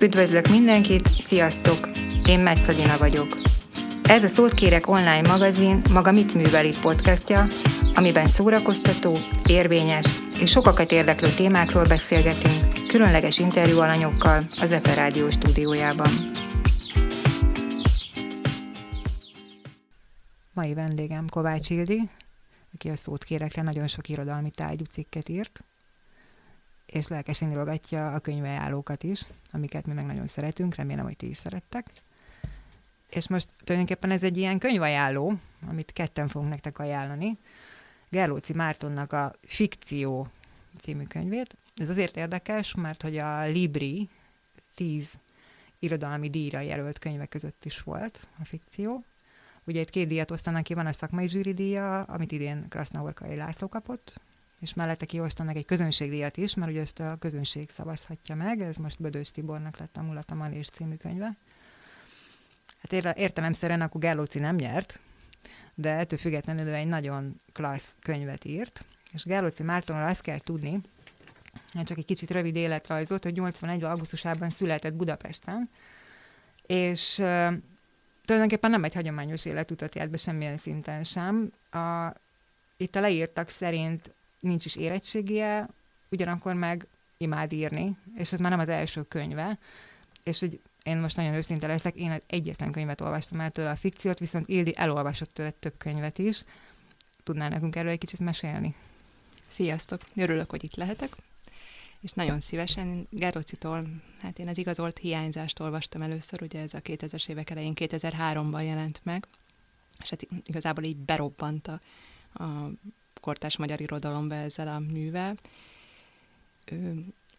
Üdvözlök mindenkit, sziasztok! Én Metz Edina vagyok. Ez a Szót Kérek online magazin Maga mit művel itt podcastja, amiben szórakoztató, érvényes és sokakat érdeklő témákról beszélgetünk, különleges interjúalanyokkal az Eper Rádió stúdiójában. Mai vendégem Kovács Ildi, aki a Szót Kérekre nagyon sok irodalmi tárgyú cikket írt, és lelkesen írogatja a könyvajánlókat is, amiket mi meg nagyon szeretünk, remélem, hogy ti is szerettek. És most tulajdonképpen ez egy ilyen könyvajánló, amit ketten fogunk nektek ajánlani, Gerlóczy Mártonnak a Fikció című könyvét. Ez azért érdekes, mert hogy a Libri 10 irodalmi díjra jelölt könyve között is volt a Fikció. Ugye itt 2 díjat osztanak ki, van a szakmai zsűri díja, amit idén Krasznahorkai László kapott, és mellette kiosztanak egy közönségdíjat is, mert ugye ezt a közönség szavazhatja meg, ez most Bödős Tibornak lett a Mulat a Malés című könyve. Hát értelemszerűen akkor Gerlóczy nem nyert, de ettől függetlenül egy nagyon klassz könyvet írt, és Gerlóczy Mártonról azt kell tudni, csak egy kicsit rövid életrajzot, hogy 81. augusztusában született Budapesten, és tulajdonképpen nem egy hagyományos életutat járt be semmilyen szinten sem. Itt a leírtak szerint nincs is érettségie, ugyanakkor meg imád írni, és ez már nem az első könyve, és hogy én most nagyon őszinte leszek, én az egyetlen könyvet olvastam el tőle, a Fikciót, viszont Ildi elolvasott tőle több könyvet is. Tudnál nekünk erről egy kicsit mesélni? Sziasztok! Örülök, hogy itt lehetek, és nagyon szívesen Gerocitól, hát én az Igazolt hiányzást olvastam először, ugye ez a 2000-es évek elején 2003-ban jelent meg, és hát igazából így berobbant a kortárs magyar irodalomba ezzel a művel.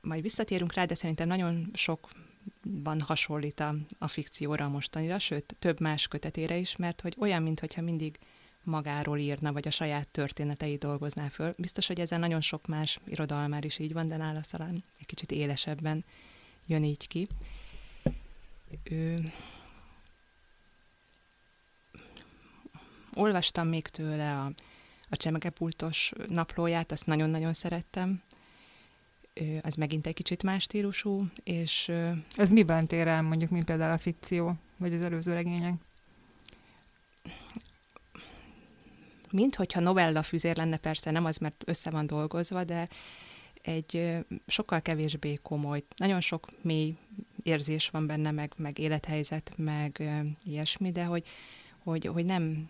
Majd visszatérünk rá, de szerintem nagyon sokban hasonlít a Fikcióra mostanira, sőt, több más kötetére is, mert hogy olyan, mintha mindig magáról írna, vagy a saját történeteit dolgozná föl. Biztos, hogy ezzel nagyon sok más irodalmár is így van, de nála talán egy kicsit élesebben jön így ki. Olvastam még tőle a Csemegepultos naplóját, azt nagyon-nagyon szerettem. Az megint egy kicsit más stílusú, és... Ez miben tér el, mondjuk, mint például a Fikció, vagy az előző regények? Mint hogyha novella füzér lenne, persze nem az, mert össze van dolgozva, de egy sokkal kevésbé komoly, nagyon sok mély érzés van benne, meg élethelyzet, meg ilyesmi, de hogy nem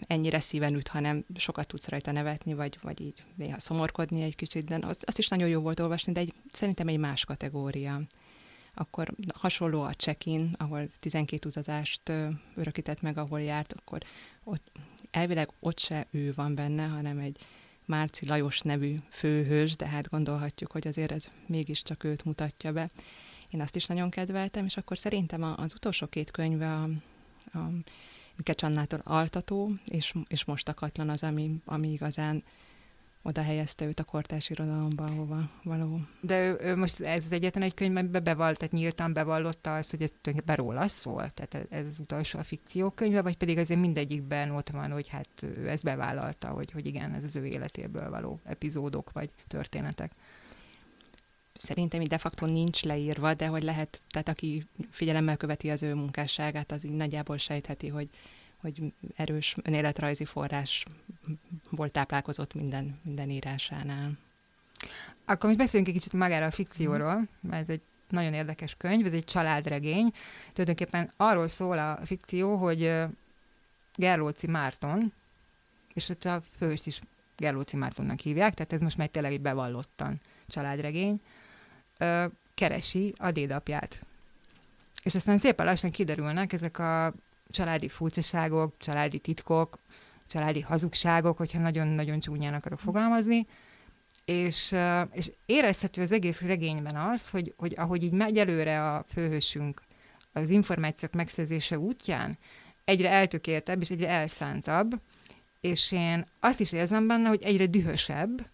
ennyire szíven üt, hanem sokat tudsz rajta nevetni, vagy így néha szomorkodni egy kicsit, de azt is nagyon jó volt olvasni, de szerintem egy más kategória. Akkor hasonló a Csekin, ahol 12 utazást örökített meg, ahol járt, akkor elvileg ott se ő van benne, hanem egy Márci Lajos nevű főhős, de hát gondolhatjuk, hogy azért ez mégiscsak őt mutatja be. Én azt is nagyon kedveltem, és akkor szerintem az utolsó 2 könyve a Kecsanától altató, és Mostakatlan az, ami igazán oda helyezte őt a kortárs irodalomba, ahova való. De ő most ez az egyetlen egy könyvben bevallott, tehát nyíltan bevallotta azt, hogy ez tulajdonképpen róla szól? Tehát ez az utolsó a Fikció könyve, vagy pedig azért mindegyikben ott van, hogy hát ő ezt bevállalta, hogy igen, ez az ő életéből való epizódok vagy történetek? Szerintem így de facto nincs leírva, de hogy lehet, tehát aki figyelemmel követi az ő munkásságát, az így nagyjából sejtheti, hogy erős önéletrajzi forrásból táplálkozott minden írásánál. Akkor most beszélünk egy kicsit magára a Fikcióról, mert ez egy nagyon érdekes könyv, ez egy családregény. Tulajdonképpen arról szól a Fikció, hogy Gerlóczy Márton, és ott a főhőst is Gerlóczy Mártonnak hívják, tehát ez most már tényleg így bevallottan családregény, keresi a dédapját. És aztán szépen lassan kiderülnek ezek a családi furcsaságok, családi titkok, családi hazugságok, hogyha nagyon-nagyon csúnyán akarok fogalmazni, és érezhető az egész regényben az, hogy ahogy így megy előre a főhősünk az információk megszerzése útján, egyre eltökéltebb és egyre elszántabb, és én azt is érzem benne, hogy egyre dühösebb,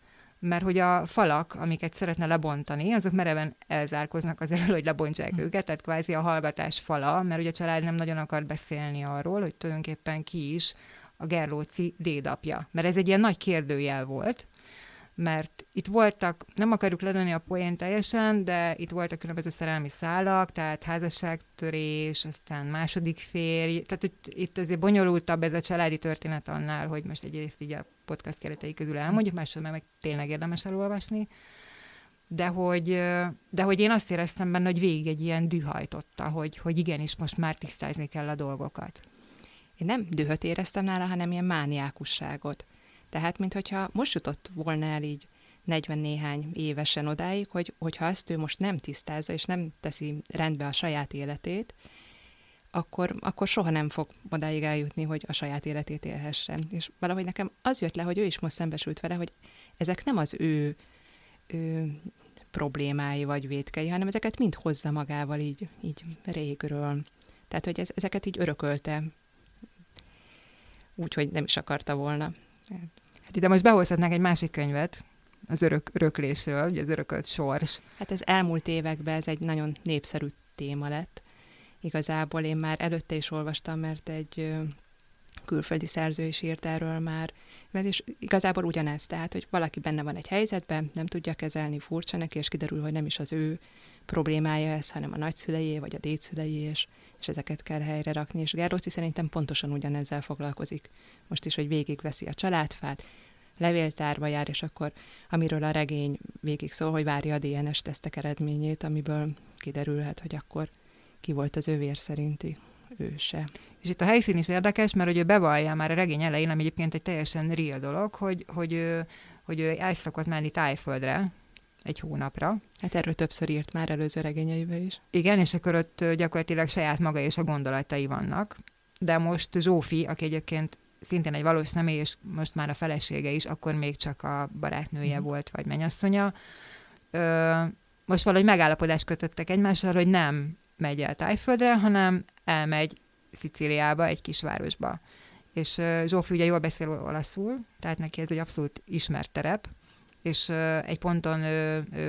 mert hogy a falak, amiket szeretne lebontani, azok mereven elzárkoznak az elől, hogy lebontsák őket, tehát kvázi a hallgatás fala, mert ugye a család nem nagyon akar beszélni arról, hogy tulajdonképpen ki is a Gerlóczy dédapja. Mert ez egy ilyen nagy kérdőjel volt, mert itt voltak, nem akarjuk ledönni a poén teljesen, de itt voltak különböző szerelmi szálak, tehát házasságtörés, aztán második férj, tehát itt azért bonyolultabb ez a családi történet annál, hogy most egyrészt így a podcast keretei közül elmondjuk, másodban meg tényleg érdemes elolvasni, de hogy én azt éreztem benne, hogy végig egy ilyen dühajtotta, hogy igenis most már tisztázni kell a dolgokat. Én nem dühöt éreztem nála, hanem ilyen mániákusságot. Tehát, minthogyha most jutott volna el így 40 néhány évesen odáig, hogyha ezt ő most nem tisztázza, és nem teszi rendbe a saját életét, akkor soha nem fog odáig eljutni, hogy a saját életét élhessen. És valahogy nekem az jött le, hogy ő is most szembesült vele, hogy ezek nem az ő problémái vagy vétkei, hanem ezeket mind hozza magával így régről. Tehát, hogy ezeket így örökölte, úgyhogy nem is akarta volna. Hát ide most behozhatnánk egy másik könyvet az öröklésről, ugye az örökölt sors. Hát ez elmúlt években ez egy nagyon népszerű téma lett. Igazából én már előtte is olvastam, mert egy külföldi szerző is írt erről már, és igazából ugyanez, tehát, hogy valaki benne van egy helyzetben, nem tudja kezelni, furcsa neki, és kiderül, hogy nem is az ő problémája ez, hanem a nagyszüleié, vagy a dédszüleié, és ezeket kell helyre rakni, és Gerocit szerintem pontosan ugyanezzel foglalkozik. Most is, hogy végigveszi a családfát, levéltárba jár, és akkor amiről a regény végig szól, hogy várja a DNS-tesztek eredményét, amiből kiderülhet, hogy akkor ki volt az ő vér szerinti őse. És itt a helyszín is érdekes, mert hogy ő bevallja már a regény elején, ami egyébként egy teljesen real dolog, hogy ő el szokott menni Tájföldre egy hónapra. Hát erről többször írt már előző regényeiben is. Igen, és akkor ott gyakorlatilag saját maga és a gondolatai vannak. De most Zsófi, aki egyébként szintén egy valós személy, és most már a felesége is, akkor még csak a barátnője volt, vagy mennyasszonya. Most valahogy megállapodást kötöttek egymással, hogy nem megy el Tájföldre, hanem elmegy Szicíliába, egy kisvárosba. És Zsófi ugye jól beszél olaszul, tehát neki ez egy abszolút ismert terep, és egy ponton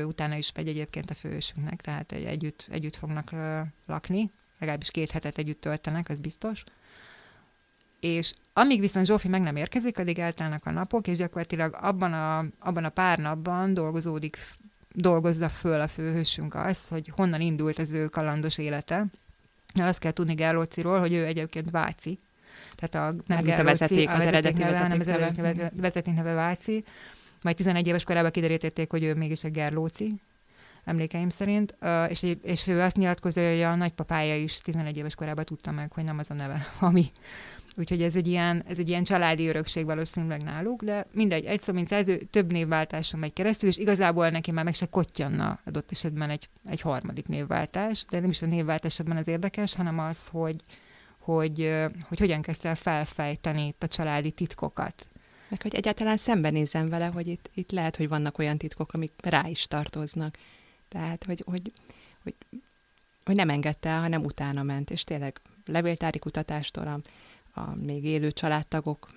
utána is megy egyébként a főhősünknek, tehát együtt fognak lakni, legalábbis 2 hetet együtt töltenek, ez biztos. És amíg viszont Zsófi meg nem érkezik, addig eltelnek a napok, és gyakorlatilag abban a pár napban dolgozza föl a főhősünk azt, hogy honnan indult az ő kalandos élete. Azt kell tudni Gerlóczyról, hogy ő egyébként Váci. Tehát nem Gerlóczy, az eredeti vezetékneve Váci. Majd 11 éves korában kiderítették, hogy ő mégis egy Gerlóczy, emlékeim szerint. És ő azt nyilatkozza, hogy a nagypapája is 11 éves korában tudta meg, hogy nem az a neve, ami. Úgyhogy ez egy ilyen családi örökség valószínűleg náluk, de mindegy, egy szó, mint száz, több névváltáson megy keresztül, és igazából neki már meg se kottyanna adott esetben egy harmadik névváltás, de nem is a névváltás ebben az érdekes, hanem az, hogy hogyan kezdte el felfejteni itt a családi titkokat. Meg hogy egyáltalán szembenézem vele, hogy itt lehet, hogy vannak olyan titkok, amik rá is tartoznak. Tehát, hogy nem engedte el, hanem utána ment, és tényleg levéltári kutatástól a még élő családtagok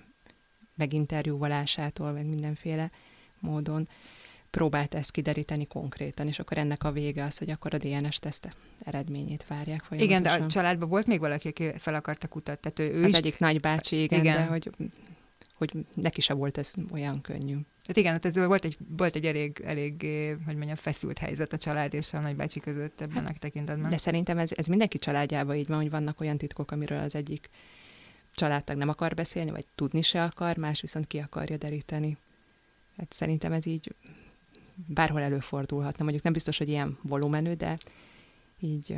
meginterjúvalásától, meg mindenféle módon próbált ezt kideríteni konkrétan, és akkor ennek a vége az, hogy akkor a DNS-teszt eredményét várják folyamatosan. Igen, de a családban volt még valaki, aki fel akarta kutatni. Tehát ő az is... egyik nagybácsi, igen. De hogy neki se volt ez olyan könnyű. Hát igen, ez volt egy elég, hogy mondjam, feszült helyzet a család és a nagybácsi között ebben a tekintetben. De szerintem ez mindenki családjában így van, hogy vannak olyan titkok, amiről az egyik családtag nem akar beszélni, vagy tudni se akar, más viszont ki akarja deríteni. Hát szerintem ez így bárhol előfordulhatna. Mondjuk nem biztos, hogy ilyen volumenű, de így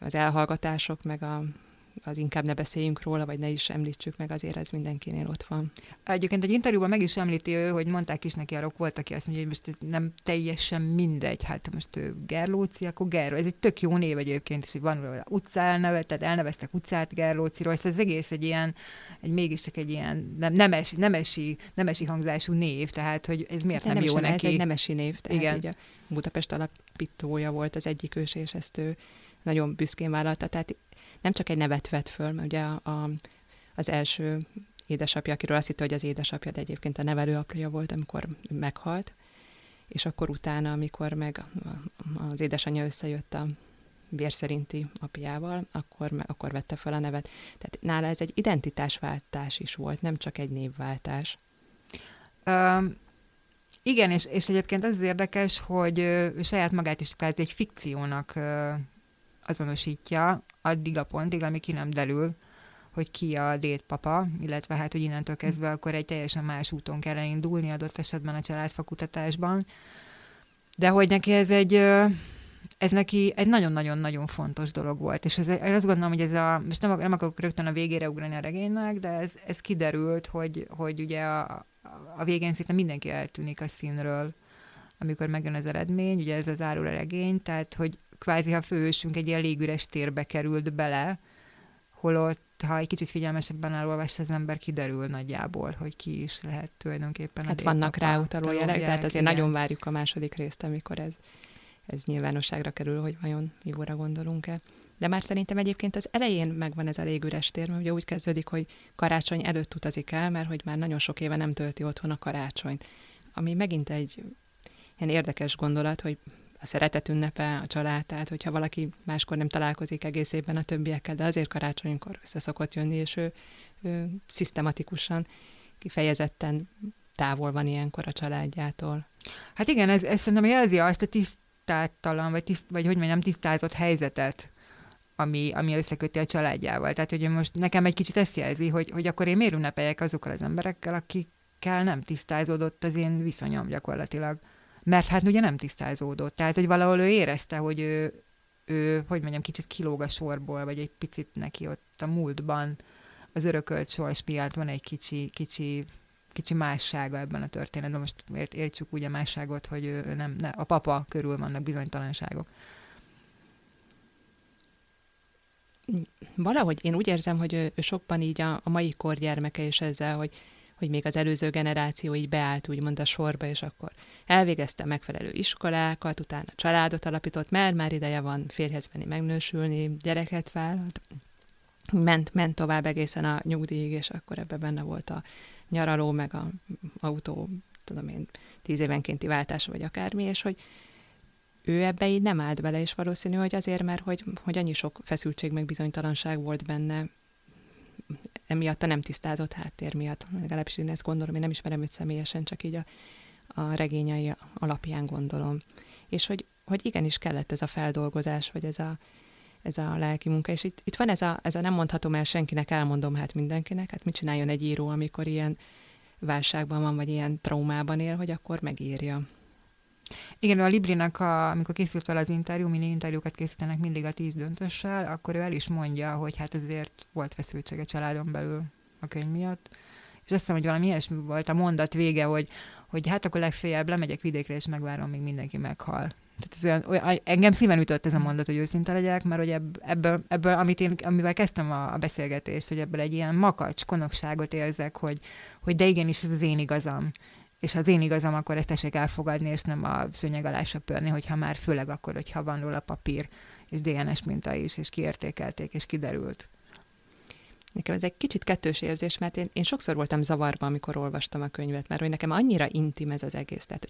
az elhallgatások, meg az inkább ne beszéljünk róla, vagy ne is említsük meg, azért ez mindenkinél ott van. Egyébként egy interjúban meg is említi ő, hogy mondták is neki, arra volt, aki azt mondja, hogy most nem teljesen mindegy, hát most ő Gerlóczy, akkor Gerló. Ez egy tök jó név egyébként, és van róla utca elneveztek utcát Gerlóczyról, ez az egész egy ilyen, mégiscsak egy ilyen nemesi hangzású név, tehát hogy ez miért nem jó neki. Ez egy nemesi név, tehát igen. Így a Budapest alapítója volt az egyik ős, és ezt ő nagyon büszkén vállalta, tehát nem csak egy nevet vett föl, mert ugye az első édesapja, akiről azt hitte, hogy az édesapja, de egyébként a nevelőapja volt, amikor meghalt, és akkor utána, amikor meg az édesanyja összejött a vérszerinti apjával, akkor vette fel a nevet. Tehát nála ez egy identitásváltás is volt, nem csak egy névváltás. Igen, és egyébként az érdekes, hogy ő saját magát is kvázi egy fikciónak azonosítja addig a pontig, ami ki nem derül, hogy ki a dédpapa, illetve hát, hogy innentől kezdve akkor egy teljesen más úton kell elindulni adott esetben a családfakutatásban. De hogy neki ez neki egy nagyon-nagyon-nagyon fontos dolog volt. És én azt gondolom, hogy most nem akarok rögtön a végére ugrani a regénynek, de ez kiderült, hogy ugye a végén szinte mindenki eltűnik a színről, amikor megjön az eredmény, ugye ez az árul a regény, tehát hogy kvázi ha főhősünk egy ilyen légüres térbe került bele, holott ha egy kicsit figyelmesebben elolvassa az ember, kiderül nagyjából, hogy ki is lehet tulajdonképpen. Hát vannak rá utaló jelek, tehát azért nagyon várjuk a második részt, amikor ez nyilvánosságra kerül, hogy vajon jóra gondolunk-e. De már szerintem egyébként az elején megvan ez a légüres tér, mert ugye úgy kezdődik, hogy karácsony előtt utazik el, mert hogy már nagyon sok éve nem tölti otthon a karácsonyt. Ami megint egy ilyen érdekes gondolat, hogy a szeretet ünnepe, a család, tehát hogyha valaki máskor nem találkozik egész évben a többiekkel, de azért karácsonykor össze szokott jönni, és ő szisztematikusan, kifejezetten távol van ilyenkor a családjától. Hát igen, ez szerintem jelzi azt a tisztátalan, tisztázott helyzetet, ami összeköti a családjával. Tehát, hogy most nekem egy kicsit ezt jelzi, hogy akkor én miért ünnepeljek azokkal az emberekkel, akikkel nem tisztázódott az én viszonyom gyakorlatilag. Mert hát ugye nem tisztázódott. Tehát, hogy valahol ő érezte, hogy ő kicsit kilóg a sorból, vagy egy picit neki ott a múltban az örökölt sorspiatt van egy kicsi mássága ebben a történetben. Most értsük úgy a másságot, hogy a papa körül vannak bizonytalanságok. Valahogy én úgy érzem, hogy ő sokban így a mai kor gyermeke is ezzel, hogy még az előző generáció így beállt úgymond a sorba, és akkor elvégezte megfelelő iskolákat, utána családot alapított, mert már ideje van férjhez menni, megnősülni, gyereket vállalt. Ment tovább egészen a nyugdíjig, és akkor ebben benne volt a nyaraló, meg a autó, 10 évenkénti váltása, vagy akármi, és hogy ő ebbe így nem állt bele, és valószínű, hogy azért, mert hogy annyi sok feszültség, meg bizonytalanság volt benne, emiatt a nem tisztázott háttér miatt. Legalábbis én ezt gondolom, én nem ismerem őt személyesen, csak így a regényei alapján gondolom. És hogy igenis kellett ez a feldolgozás, vagy ez a lelki munka. És itt van ez a nem mondhatom el senkinek, elmondom hát mindenkinek, hát mit csináljon egy író, amikor ilyen válságban van, vagy ilyen traumában él, hogy akkor megírja. Igen, a Librinak, amikor készült vele az interjú, mini interjúkat készítenek mindig a 10 döntössel, akkor ő el is mondja, hogy hát azért volt feszültség a családon belül a könyv miatt. És azt hiszem, hogy valami ilyesmi volt a mondat vége, hogy hát akkor legfeljebb lemegyek vidékre, és megvárom, míg mindenki meghal. Tehát ez engem szíven ütött ez a mondat, hogy őszinte legyek, mert hogy ebből amivel kezdtem a beszélgetést, hogy ebből egy ilyen makacs konokságot érzek, hogy de igenis ez az én igazam. És ha az én igazam, akkor ezt tessék elfogadni, és nem a szőnyeg alá söpörni, hogyha már főleg akkor, hogyha van róla papír, és DNS minta is, és kiértékelték, és kiderült. Nekem ez egy kicsit kettős érzés, mert én sokszor voltam zavarban, amikor olvastam a könyvet, mert hogy nekem annyira intim ez az egész. Tehát,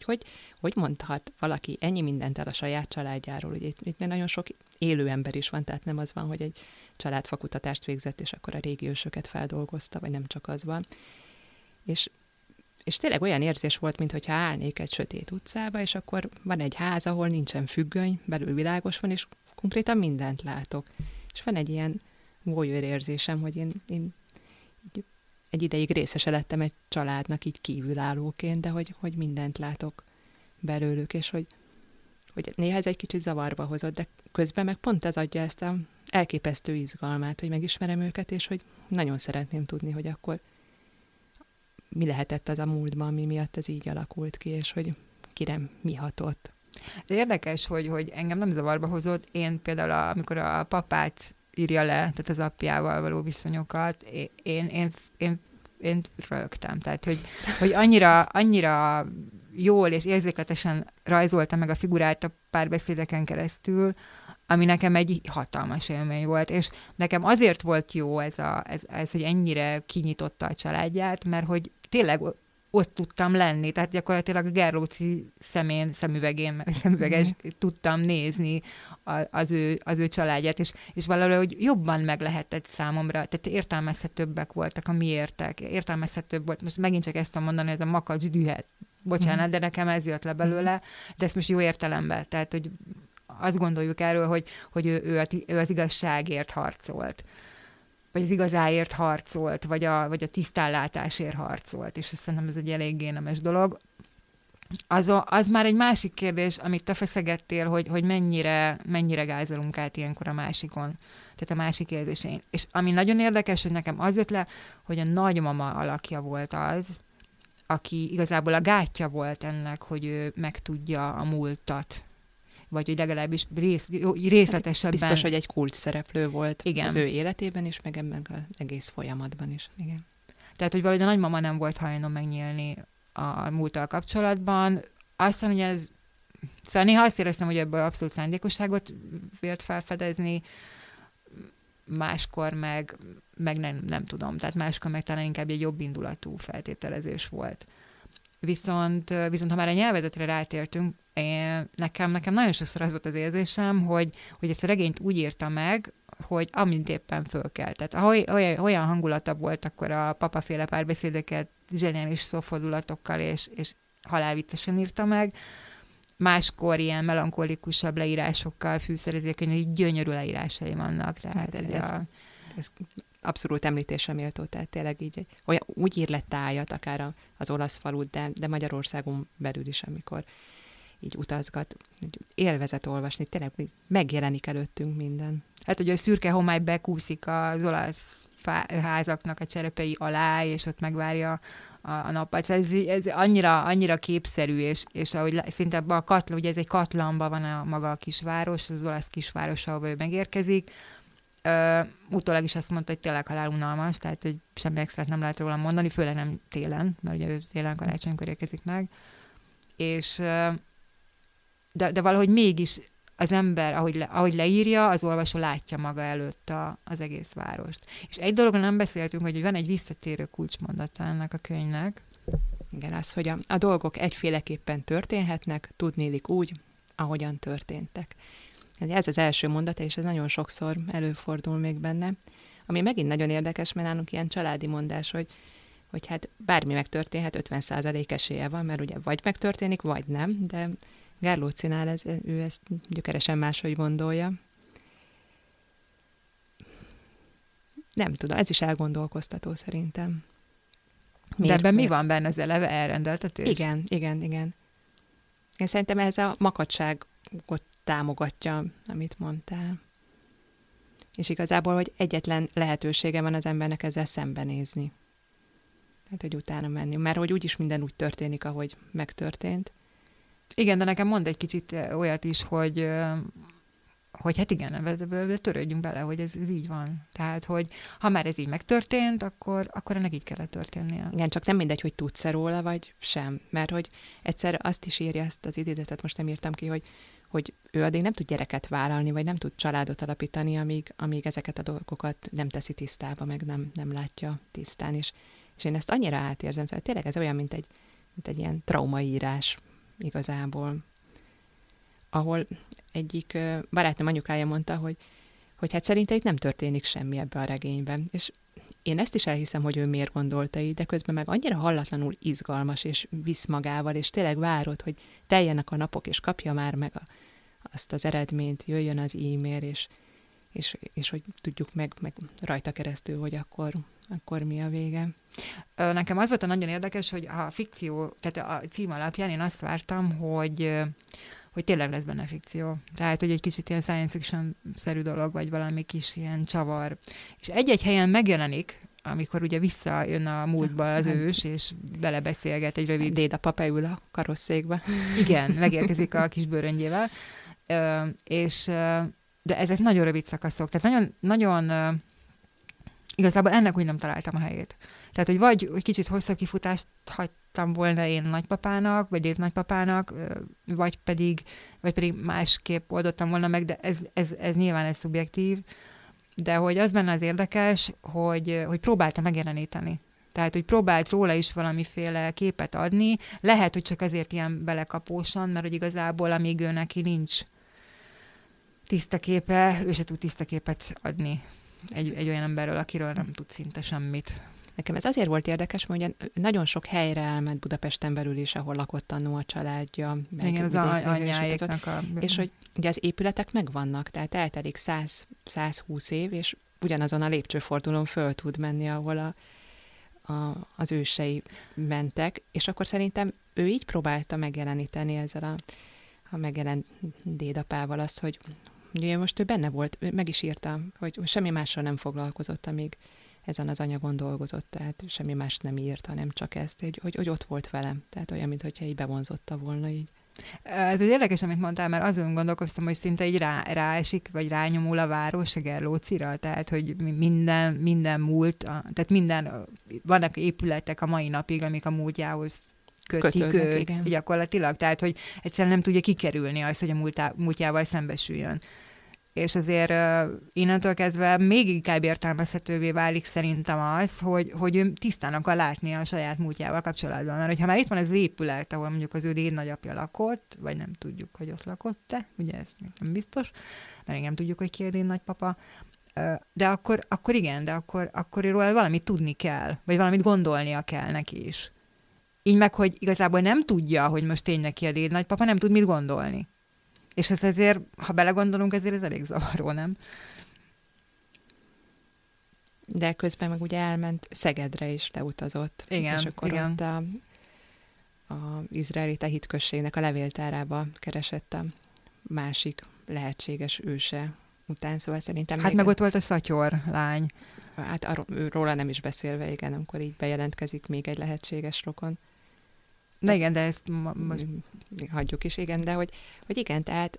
hogy mondhat valaki ennyi mindent el a saját családjáról? Ugye itt nagyon sok élő ember is van, tehát nem az van, hogy egy családfakutatást végzett, és akkor a régi ősöket feldolgozta, vagy nem csak az van. És tényleg olyan érzés volt, mintha állnék egy sötét utcába, és akkor van egy ház, ahol nincsen függöny, belül világos van, és konkrétan mindent látok. És van egy ilyen voyeur érzésem, hogy én egy ideig részese lettem egy családnak így kívülállóként, de hogy mindent látok belőlük, és hogy néha ez egy kicsit zavarba hozott, de közben meg pont ez adja ezt a elképesztő izgalmát, hogy megismerem őket, és hogy nagyon szeretném tudni, hogy akkor mi lehetett az a múltban, ami miatt ez így alakult ki, és hogy kire mi hatott. Érdekes, hogy engem nem zavarba hozott. Én például, amikor a papát írja le, tehát az apjával való viszonyokat, én rögtem. Tehát, hogy annyira jól és érzékletesen rajzolta meg a figurát a párbeszédeken keresztül, ami nekem egy hatalmas élmény volt, és nekem azért volt jó ez, hogy ennyire kinyitotta a családját, mert hogy tényleg ott tudtam lenni, tehát gyakorlatilag a Gerlóczy szemüveges tudtam nézni az ő családját, és valahogy jobban meg lehetett számomra, tehát értelmezhetőbbek voltak a miértek, értelmezhetőbb volt, most megint csak ezt tudom mondani, ez a makacs Bocsánat, de nekem ez jött le belőle, de ezt most jó értelemben, tehát, hogy azt gondoljuk erről, hogy ő az igazságért harcolt, vagy az igazáért harcolt, vagy a tisztánlátásért harcolt, és azt szerintem ez egy eléggé nemes dolog. Az már egy másik kérdés, amit te feszegettél, hogy mennyire gázolunk át ilyenkor a másikon, tehát a másik érzésein. És ami nagyon érdekes, hogy nekem az jött le, hogy a nagymama alakja volt az, aki igazából a gátja volt ennek, hogy ő megtudja a múltat, vagy hogy legalábbis részletesebben. Biztos, hogy egy kulcs szereplő volt, igen, az ő életében is, meg ebben az egész folyamatban is. Igen. Tehát, hogy valahogy a nagymama nem volt hajlandó megnyílni a múlttal kapcsolatban. Aztán ugye ez... Szóval néha azt éreztem, hogy ebből abszolút szándékosságot vélt felfedezni, máskor meg nem tudom, tehát máskor meg talán inkább egy jobb indulatú feltételezés volt. Viszont ha már a nyelvezetre rátértünk, nekem nagyon sokszor az volt az érzésem, hogy ezt a regényt úgy írta meg, hogy amint éppen fölkelt. Tehát olyan hangulata volt akkor a papaféle párbeszédeket zseniális szófordulatokkal és halálviccesen írta meg, máskor ilyen melankolikusabb leírásokkal fűszerezik, hogy gyönyörű leírásai vannak. Tehát ez abszolút említésre méltó, tehát tényleg így olyan, úgy ír le tájat, akár az olasz falut, de Magyarországon belül is, amikor így utazgat, így élvezet olvasni, tényleg megjelenik előttünk minden. Hát, hogy a szürke homály bekúszik az olasz házaknak a cserepei alá, és ott megvárja a nappal. Ez annyira képszerű, és ahogy szinte a katlan, ugye ez egy katlanban van a maga a kisváros, az olasz kisváros, ahol ő megérkezik. Utólag is azt mondta, hogy tényleg halálunalmas, tehát hogy semmi extrát nem lehet róla mondani, főleg nem télen, mert ugye ő télen karácsonykor érkezik meg. És de valahogy mégis az ember, ahogy leírja, az olvasó látja maga előtt az egész várost. És egy dologról nem beszéltünk, hogy van egy visszatérő kulcsmondata ennek a könyvnek. Igen, az, hogy a dolgok egyféleképpen történhetnek, tudnélik úgy, ahogyan történtek. Ez az első mondata, és ez nagyon sokszor előfordul még benne. Ami megint nagyon érdekes, mert nálunk ilyen családi mondás, hogy hát bármi megtörténhet, 50% esélye van, mert ugye vagy megtörténik, vagy nem, de Gerlóczynál ő ezt gyökeresen máshogy gondolja. Nem tudom, ez is elgondolkoztató szerintem. De ebben mi van benne, az eleve elrendeltetés? Igen. Én szerintem ez a makacságot támogatja, amit mondtál. És igazából, hogy egyetlen lehetősége van az embernek ezzel szembenézni. Tehát, hogy utána menni. Mert hogy úgyis minden úgy történik, ahogy megtörtént. Igen, de nekem mond egy kicsit olyat is, hogy hát igen, törődjünk bele, hogy ez így van. Tehát, hogy ha már ez így megtörtént, akkor ennek így kellett történnie. Igen, csak nem mindegy, hogy tudsz-e róla, vagy sem. Mert hogy egyszer azt is írja, ezt az idézetet most nem írtam ki, hogy ő addig nem tud gyereket vállalni, vagy nem tud családot alapítani, amíg ezeket a dolgokat nem teszi tisztába, meg nem látja tisztán is. És én ezt annyira átérzem, szóval tényleg ez olyan, mint egy ilyen traumaírás igazából, ahol egyik barátnőm anyukája mondta, hogy hát szerinte itt nem történik semmi ebbe a regényben. És én ezt is elhiszem, hogy ő miért gondolta így, de közben meg annyira hallatlanul izgalmas, és visz magával, és tényleg várod, hogy teljenek a napok, és kapja már meg azt az eredményt, jöjjön az e-mail, és hogy tudjuk meg rajta keresztül, hogy akkor mi a vége. Nekem az volt a nagyon érdekes, hogy a fikció, tehát a cím alapján én azt vártam, hogy tényleg lesz benne fikció. Tehát, hogy egy kicsit ilyen science fiction-szerű dolog, vagy valami kis ilyen csavar. És egy-egy helyen megjelenik, amikor ugye visszajön a múltba az ős, és belebeszélget egy rövid... Dédapapa ül a karosszékbe. Igen, megérkezik a kis bőröngyével. De ezek nagyon rövid szakaszok. Tehát nagyon igazából ennek úgy nem találtam a helyét. Tehát, hogy vagy egy kicsit hosszabb kifutást hagytam volna én nagypapának, vagy dédnagypapának, vagy pedig másképp oldottam volna meg, de ez nyilván ez szubjektív. De hogy az benne az érdekes, hogy próbálta megjeleníteni. Tehát, hogy próbált róla is valamiféle képet adni. Lehet, hogy csak azért ilyen belekapósan, mert hogy igazából amíg ő neki nincs tiszta képe, ő se tud tiszta képet adni egy olyan emberről, akiről nem tud szinte semmit. Nekem ez azért volt érdekes, mert ugye nagyon sok helyre elment Budapesten belül is, ahol lakott annó a családja. Igen, az anyjáéknak a... És hogy ugye az épületek megvannak, tehát eltelik 100-120 év, és ugyanazon a lépcsőfordulón föl tud menni, ahol az ősei mentek, és akkor szerintem ő így próbálta megjeleníteni ezzel a megjelent dédapával azt, hogy ugye most ő benne volt, ő meg is írta, hogy semmi mással nem foglalkozott, amíg ezen az anyagon dolgozott, tehát semmi más nem írt, hanem csak ezt, hogy ott volt velem, tehát olyan, mintha így bevonzotta volna így. Ez ugye érdekes, amit mondtál, mert azon gondolkoztam, hogy szinte így ráesik, vagy rányomul a város a Gerlóczyra, tehát hogy minden múlt, tehát minden, vannak épületek a mai napig, amik a múltjához kötik gyakorlatilag, tehát hogy egyszerűen nem tudja kikerülni azt, hogy a múltjával szembesüljön. És azért innentől kezdve még inkább értelmezhetővé válik szerintem az, hogy ő tisztán akar látni a saját múltjával kapcsolatban. Mert ha már itt van az épület, ahol mondjuk az ő dédnagyapja lakott, vagy nem tudjuk, hogy ott lakott-e, ugye ez még nem biztos, mert nem tudjuk, hogy ki a dédnagypapa, de akkor igen, de akkor róla valamit tudni kell, vagy valamit gondolnia kell neki is. Így meg, hogy igazából nem tudja, hogy most tényleg ki a dédnagypapa, nem tud mit gondolni. És ez azért, ha belegondolunk, ezért ez elég zavaró, nem? De közben meg ugye elment Szegedre is, leutazott. Igen, és akkor igen. Ott a izraelita hitközségnek a levéltárába keresett a másik lehetséges őse után, szóval szerintem... Hát meg ott volt a szatyor lány. Hát róla nem is beszélve, igen, amikor így bejelentkezik még egy lehetséges rokon. Na igen, de ezt most hagyjuk is, igen, de hogy igen, tehát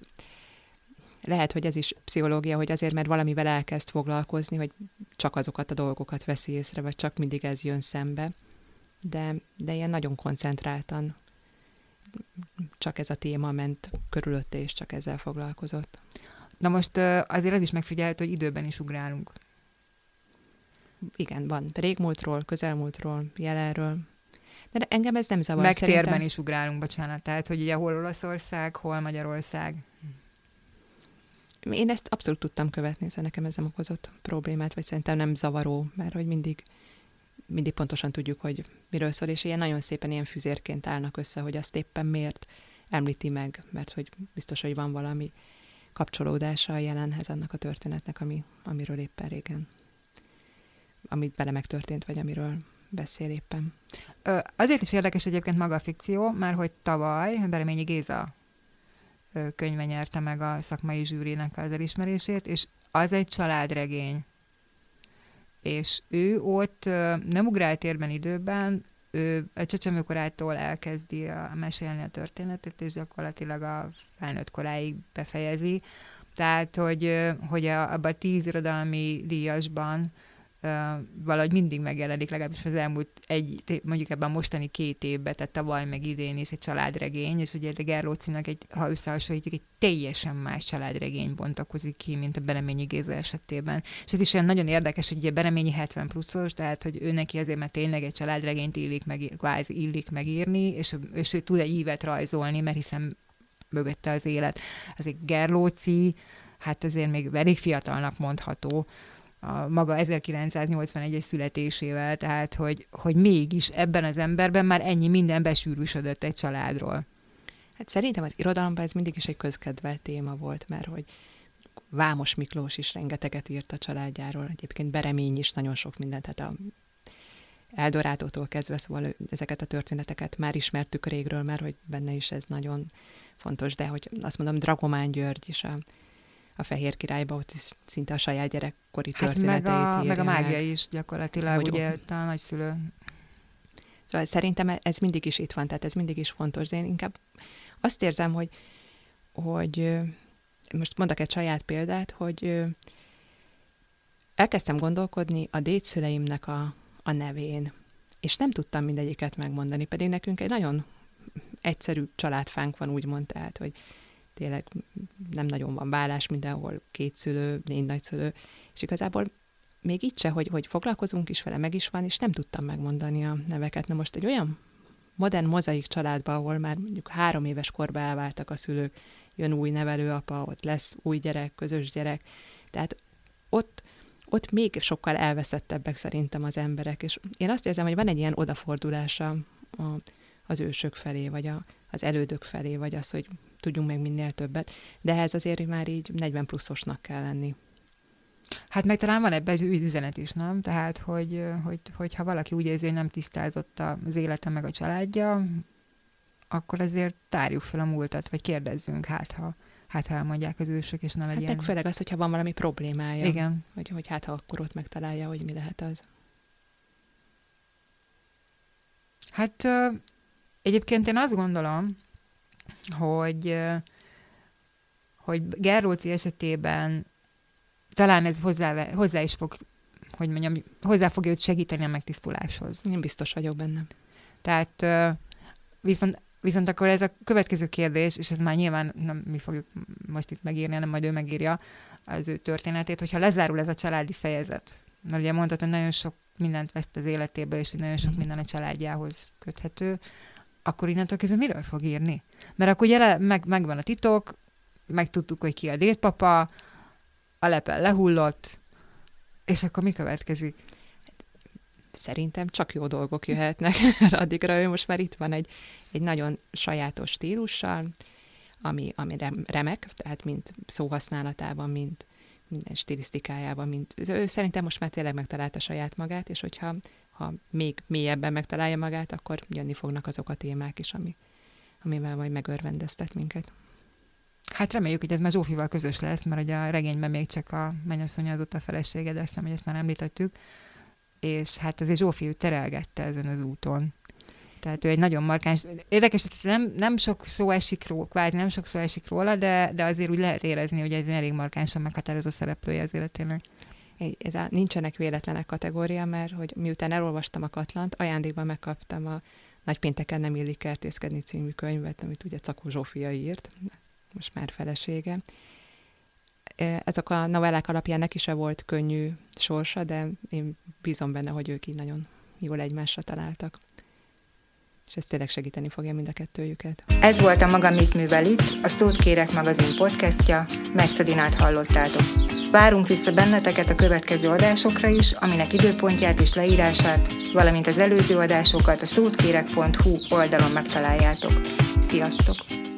lehet, hogy ez is pszichológia, hogy azért, mert valamivel elkezd foglalkozni, hogy csak azokat a dolgokat veszi észre, vagy csak mindig ez jön szembe, de ilyen nagyon koncentráltan csak ez a téma ment körülötte, és csak ezzel foglalkozott. Na most azért az is megfigyelhető, hogy időben is ugrálunk. Igen, van. Régmúltról, közelmúltról, jelenről. De engem ez nem zavar. Megtérben is ugrálunk, bocsánat. Tehát, hogy ugye hol Olaszország, hol Magyarország. Én ezt abszolút tudtam követni, szóval nekem ez nem okozott problémát, vagy szerintem nem zavaró, mert hogy mindig pontosan tudjuk, hogy miről szól, és ilyen nagyon szépen ilyen füzérként állnak össze, hogy azt éppen miért említi meg, mert hogy biztos, hogy van valami kapcsolódása a jelenhez annak a történetnek, amiről éppen régen, amit vele megtörtént, vagy amiről beszél éppen. Azért is érdekes egyébként maga a fikció, mert hogy tavaly Bereményi Géza könyve nyerte meg a szakmai zsűrinek az elismerését, és az egy családregény. És ő ott nem ugrál térben, időben, ő a csecsemőkorától elkezdi mesélni a történetet, és gyakorlatilag a felnőtt koráig befejezi. Tehát, hogy abban a 10 irodalmi díjasban valahogy mindig megjelenik, legalábbis az elmúlt mondjuk ebben a mostani 2 évben, tehát tavaly meg idén is egy családregény, és ugye a Gerlóczynak ha összehasonlítjuk, egy teljesen más családregény bontakozik ki, mint a Bereményi Géza esetében. És ez is olyan nagyon érdekes, hogy ugye Bereményi 70 pluszos, tehát hogy ő neki azért, mert tényleg egy családregényt illik megírni, és ő tud egy ívet rajzolni, mert hiszen mögötte az élet. Az egy Gerlóczy, hát azért még elég fiatalnak mondható, a maga 1981-es születésével, tehát hogy mégis ebben az emberben már ennyi minden besűrűsödött egy családról. Hát szerintem az irodalomban ez mindig is egy közkedvelt téma volt, mert hogy Vámos Miklós is rengeteget írt a családjáról, egyébként Beremény is nagyon sok mindent, hát a Eldorátótól kezdve, szóval ezeket a történeteket már ismertük régről, mert hogy benne is ez nagyon fontos, de hogy azt mondom, Dragomán György is a Fehér Királyba, ott is szinte a saját gyerekkori történeteit írja. Hát meg a mágia is gyakorlatilag, ugye a nagyszülő. Szóval szerintem ez mindig is itt van, tehát ez mindig is fontos, de én inkább azt érzem, hogy most mondok egy saját példát, hogy elkezdtem gondolkodni a dédszüleimnek a nevén, és nem tudtam mindegyiket megmondani, pedig nekünk egy nagyon egyszerű családfánk van, úgymond, tehát, hogy tényleg nem nagyon van vállás, mindenhol 2 szülő, 4 nagyszülő, és igazából még így se, hogy foglalkozunk is vele, meg is van, és nem tudtam megmondani a neveket. Na most egy olyan modern mozaik családban, ahol már mondjuk 3 éves korban elváltak a szülők, jön új nevelőapa, ott lesz új gyerek, közös gyerek, tehát ott ott még sokkal elveszettebbek szerintem az emberek, és én azt érzem, hogy van egy ilyen odafordulása az ősök felé, vagy az elődök felé, vagy az, hogy tudjunk meg minél többet, de ehhez azért már így 40 pluszosnak kell lenni. Hát meg talán van ebben egy üzenet is, nem? Tehát, hogy ha valaki úgy érzi, hogy nem tisztázott az élete meg a családja, akkor azért tárjuk fel a múltat, vagy kérdezzünk, hát ha elmondják az ősök, és nem egy ilyen... Hát főleg az, hogyha van valami problémája. Igen. Hogy hát ha akkor ott megtalálja, hogy mi lehet az. Hát egyébként én azt gondolom, hogy Gerlóczy esetében talán ez hozzá fogja őt segíteni a megtisztuláshoz. Én biztos vagyok benne. Tehát viszont akkor ez a következő kérdés, és ez már nyilván nem mi fogjuk most itt megírni, hanem majd ő megírja az ő történetét, hogyha lezárul ez a családi fejezet. Mert ugye mondtad, hogy nagyon sok mindent veszt az életéből, és nagyon sok minden a családjához köthető, akkor innentől kezdve miről fog írni? Mert akkor ugye megvan a titok, megtudtuk, hogy ki a dédpapa, a lepel lehullott, és akkor mi következik? Szerintem csak jó dolgok jöhetnek. Addigra ő most már itt van egy nagyon sajátos stílussal, ami remek, tehát mint szóhasználatában, mint minden stilisztikájában, mint ő szerintem most már tényleg megtalálta saját magát, és hogyha még mélyebben megtalálja magát, akkor jönni fognak azok a témák is, amivel majd megörvendeztet minket. Hát reméljük, hogy ez már Zsófival közös lesz, mert ugye a regényben még csak a mennyasszonya az ott a felesége, de azt hiszem, hogy ezt már említettük. És hát azért Zsófi ő terelgette ezen az úton. Tehát ő egy nagyon markáns... Érdekes, nem sok szó esik róla, de azért úgy lehet érezni, hogy ez elég markánsan meghatározó szereplője az életének. Ez nincsenek véletlenek kategória, mert hogy miután elolvastam a Katlant, ajándékban megkaptam a Nagy Pénteken nem illik kertészkedni című könyvet, amit ugye Cakú Zsófia írt, most már felesége. Ezek a novellák alapján neki se volt könnyű sorsa, de én bízom benne, hogy ők így nagyon jól egymásra találtak. És ez tényleg segíteni fogja mind a kettőjüket. Ez volt a Maga mit művel itt, a Szót Kérek magazin podcastja, Metz Edinát hallottátok. Várunk vissza benneteket a következő adásokra is, aminek időpontját és leírását, valamint az előző adásokat a szótkérek.hu oldalon megtaláljátok. Sziasztok!